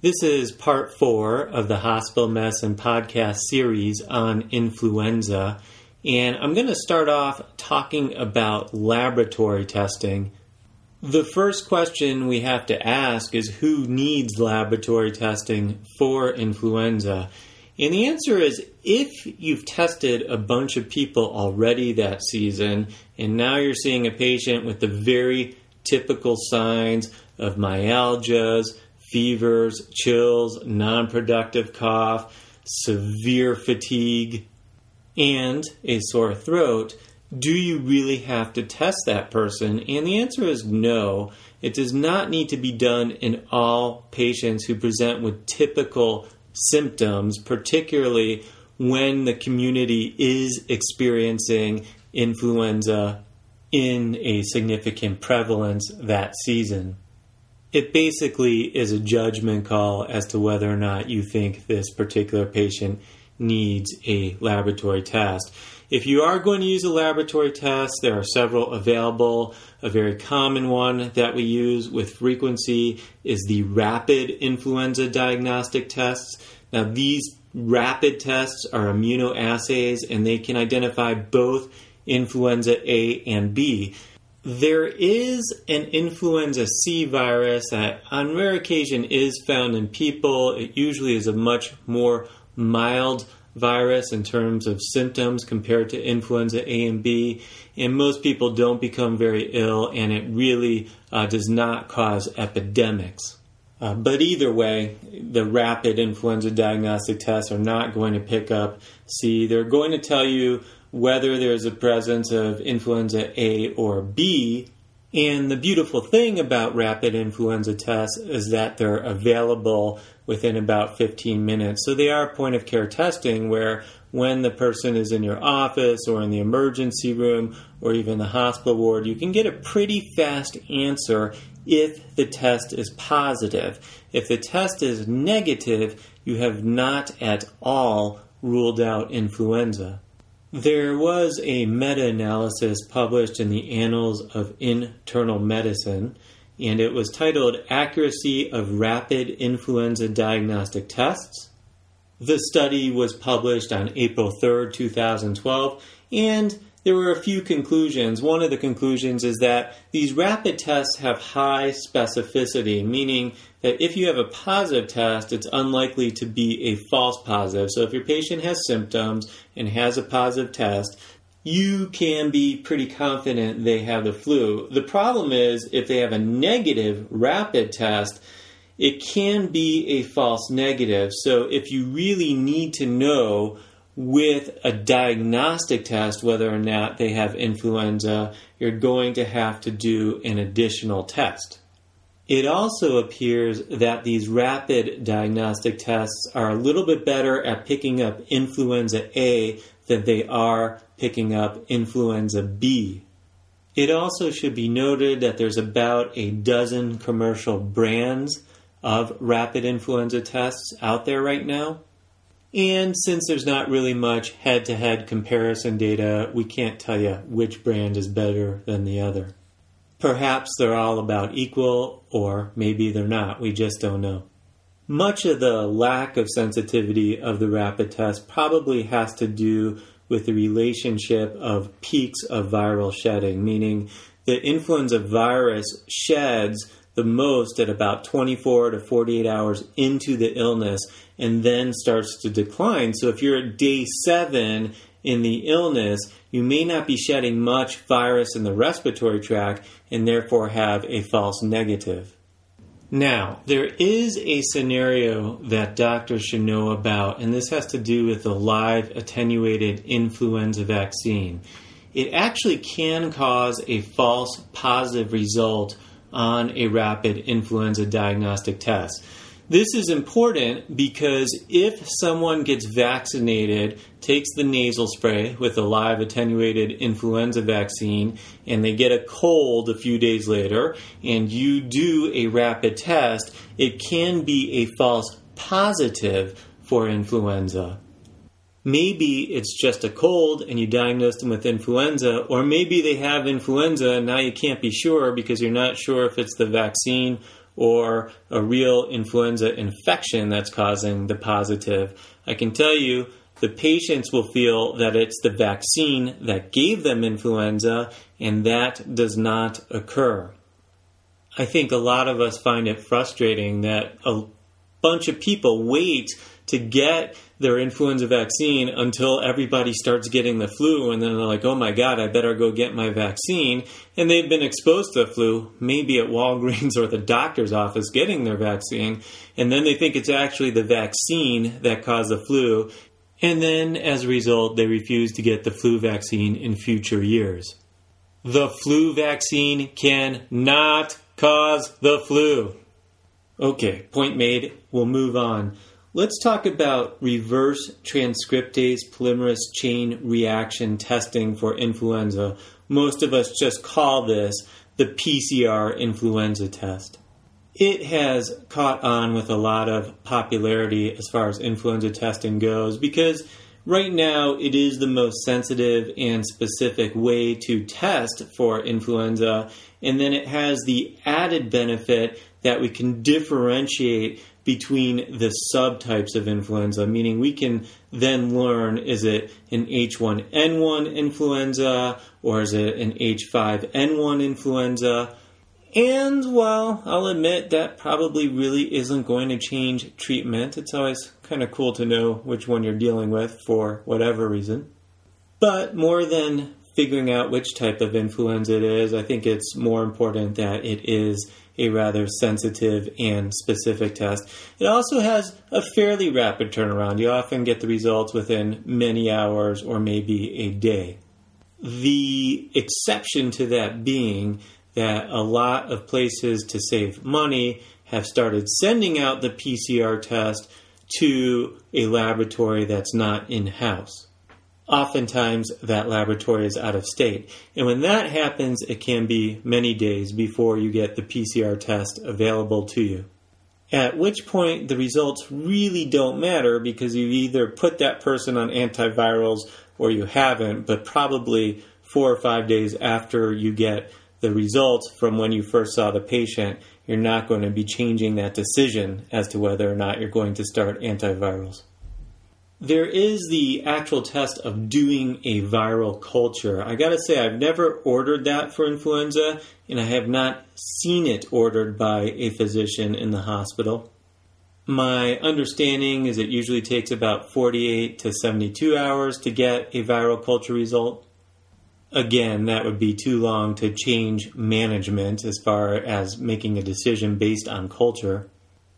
This is part 4 of the Hospital Medicine Podcast series on influenza, and I'm going to start off talking about laboratory testing. The first question we have to ask is who needs laboratory testing for influenza? And the answer is if you've tested a bunch of people already that season, and now you're seeing a patient with the very typical signs of myalgias, fevers, chills, non-productive cough, severe fatigue, and a sore throat, do you really have to test that person? And the answer is no. It does not need to be done in all patients who present with typical symptoms, particularly when the community is experiencing influenza in a significant prevalence that season. It basically is a judgment call as to whether or not you think this particular patient needs a laboratory test. If you are going to use a laboratory test, there are several available. A very common one that we use with frequency is the rapid influenza diagnostic tests. Now, these rapid tests are immunoassays, and they can identify both influenza A and B. There is an influenza C virus that on rare occasion is found in people. It usually is a much more mild virus in terms of symptoms compared to influenza A and B. And most people don't become very ill, and it really does not cause epidemics. But either way, the rapid influenza diagnostic tests are not going to pick up C. They're going to tell you whether there's a presence of influenza A or B. And the beautiful thing about rapid influenza tests is that they're available within about 15 minutes. So they are point-of-care testing where when the person is in your office or in the emergency room or even the hospital ward, you can get a pretty fast answer if the test is positive. If the test is negative, you have not at all ruled out influenza. There was a meta-analysis published in the Annals of Internal Medicine, and it was titled Accuracy of Rapid Influenza Diagnostic Tests. The study was published on April 3rd, 2012, and there were a few conclusions. One of the conclusions is that these rapid tests have high specificity, meaning that if you have a positive test, it's unlikely to be a false positive. So if your patient has symptoms and has a positive test, you can be pretty confident they have the flu. The problem is if they have a negative rapid test, it can be a false negative. So if you really need to know with a diagnostic test whether or not they have influenza, you're going to have to do an additional test. It also appears that these rapid diagnostic tests are a little bit better at picking up influenza A than they are picking up influenza B. It also should be noted that there's about a dozen commercial brands of rapid influenza tests out there right now. And since there's not really much head-to-head comparison data, we can't tell you which brand is better than the other. Perhaps they're all about equal, or maybe they're not. We just don't know. Much of the lack of sensitivity of the rapid test probably has to do with the relationship of peaks of viral shedding, meaning the influenza virus sheds the most at about 24 to 48 hours into the illness and then starts to decline. So if you're at day 7 in the illness, you may not be shedding much virus in the respiratory tract and therefore have a false negative. Now, there is a scenario that doctors should know about, and this has to do with the live attenuated influenza vaccine. It actually can cause a false positive result on a rapid influenza diagnostic test. This is important because if someone gets vaccinated, takes the nasal spray with a live attenuated influenza vaccine, and they get a cold a few days later, and you do a rapid test, it can be a false positive for influenza. Maybe it's just a cold and you diagnosed them with influenza, or maybe they have influenza and now you can't be sure because you're not sure if it's the vaccine or a real influenza infection that's causing the positive, I can tell you the patients will feel that it's the vaccine that gave them influenza, and that does not occur. I think a lot of us find it frustrating that a bunch of people wait to get their influenza vaccine until everybody starts getting the flu, and then they're like, oh my God, I better go get my vaccine. And they've been exposed to the flu, maybe at Walgreens or the doctor's office getting their vaccine, and then they think it's actually the vaccine that caused the flu. And then, as a result, they refuse to get the flu vaccine in future years. The flu vaccine cannot cause the flu. Okay, point made. We'll move on. Let's talk about reverse transcriptase polymerase chain reaction testing for influenza. Most of us just call this the PCR influenza test. It has caught on with a lot of popularity as far as influenza testing goes because right now it is the most sensitive and specific way to test for influenza, and then it has the added benefit that we can differentiate between the subtypes of influenza, meaning we can then learn, is it an H1N1 influenza or is it an H5N1 influenza? And, well, I'll admit that probably really isn't going to change treatment. It's always kind of cool to know which one you're dealing with for whatever reason. But more than figuring out which type of influenza it is, I think it's more important that it is a rather sensitive and specific test. It also has a fairly rapid turnaround. You often get the results within many hours or maybe a day. The exception to that being that a lot of places, to save money, have started sending out the PCR test to a laboratory that's not in-house. Oftentimes, that laboratory is out of state. And when that happens, it can be many days before you get the PCR test available to you. At which point, the results really don't matter because you've either put that person on antivirals or you haven't, but probably 4 or 5 days after you get the results from when you first saw the patient, you're not going to be changing that decision as to whether or not you're going to start antivirals. There is the actual test of doing a viral culture. I gotta say, I've never ordered that for influenza, and I have not seen it ordered by a physician in the hospital. My understanding is it usually takes about 48 to 72 hours to get a viral culture result. Again, that would be too long to change management as far as making a decision based on culture.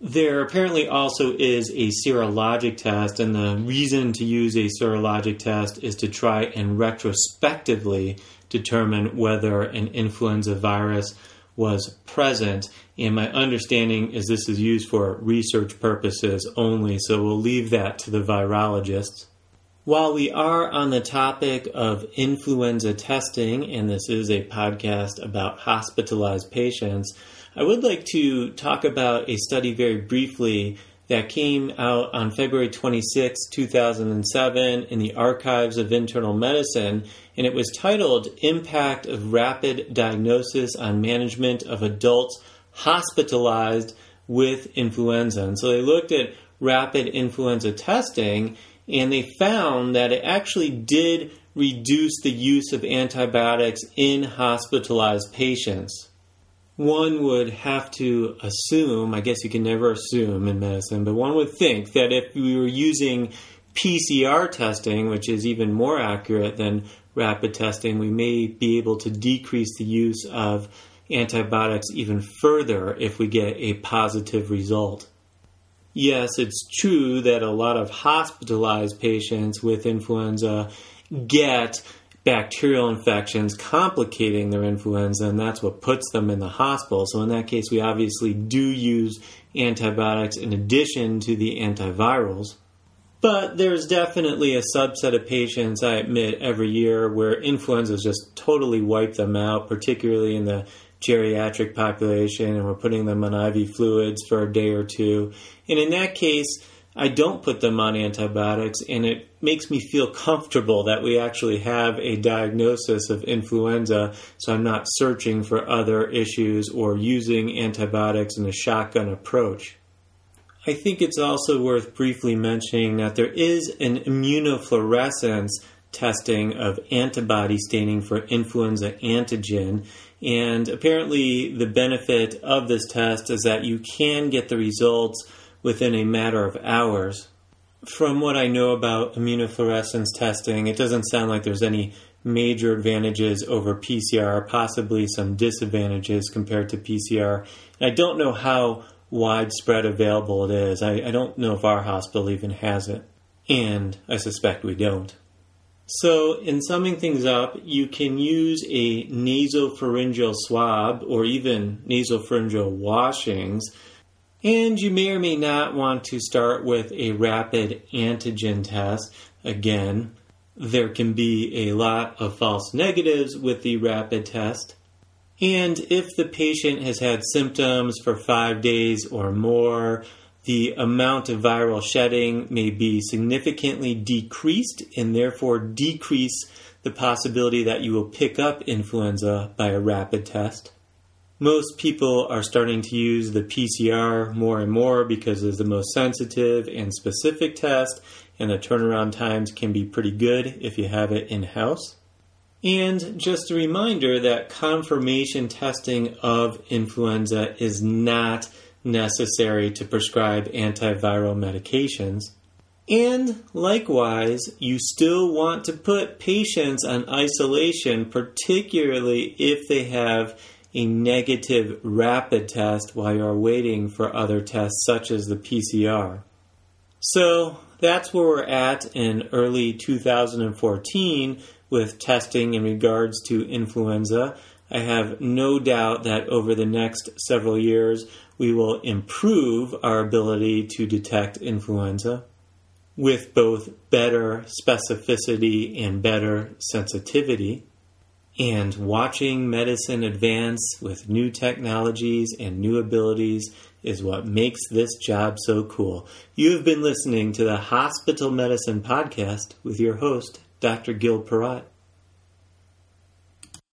There apparently also is a serologic test, and the reason to use a serologic test is to try and retrospectively determine whether an influenza virus was present. And my understanding is this is used for research purposes only, so we'll leave that to the virologists. While we are on the topic of influenza testing, and this is a podcast about hospitalized patients, I would like to talk about a study very briefly that came out on February 26, 2007 in the Archives of Internal Medicine, and it was titled Impact of Rapid Diagnosis on Management of Adults Hospitalized with Influenza. And so they looked at rapid influenza testing, and they found that it actually did reduce the use of antibiotics in hospitalized patients. One would have to assume, I guess you can never assume in medicine, but one would think that if we were using PCR testing, which is even more accurate than rapid testing, we may be able to decrease the use of antibiotics even further if we get a positive result. Yes, it's true that a lot of hospitalized patients with influenza get bacterial infections complicating their influenza, and that's what puts them in the hospital. So in that case, we obviously do use antibiotics in addition to the antivirals. But there's definitely a subset of patients, I admit, every year where influenza just totally wiped them out, particularly in the geriatric population, and we're putting them on IV fluids for a day or two. And in that case, I don't put them on antibiotics, and it makes me feel comfortable that we actually have a diagnosis of influenza, so I'm not searching for other issues or using antibiotics in a shotgun approach. I think it's also worth briefly mentioning that there is an immunofluorescence testing of antibody staining for influenza antigen, and apparently the benefit of this test is that you can get the results within a matter of hours. From what I know about immunofluorescence testing, it doesn't sound like there's any major advantages over PCR, possibly some disadvantages compared to PCR. And I don't know how widespread available it is. I don't know if our hospital even has it, and I suspect we don't. So, in summing things up, you can use a nasopharyngeal swab or even nasopharyngeal washings, and you may or may not want to start with a rapid antigen test. Again, there can be a lot of false negatives with the rapid test. And if the patient has had symptoms for 5 days or more, the amount of viral shedding may be significantly decreased and therefore decrease the possibility that you will pick up influenza by a rapid test. Most people are starting to use the PCR more and more because it's the most sensitive and specific test, and the turnaround times can be pretty good if you have it in-house. And just a reminder that confirmation testing of influenza is not necessary to prescribe antiviral medications. And likewise, you still want to put patients on isolation, particularly if they have a negative rapid test while you're waiting for other tests such as the PCR. So that's where we're at in early 2014 with testing in regards to influenza. I have no doubt that over the next several years, we will improve our ability to detect influenza with both better specificity and better sensitivity. And watching medicine advance with new technologies and new abilities is what makes this job so cool. You have been listening to the Hospital Medicine Podcast with your host, Dr. Gil Parrott.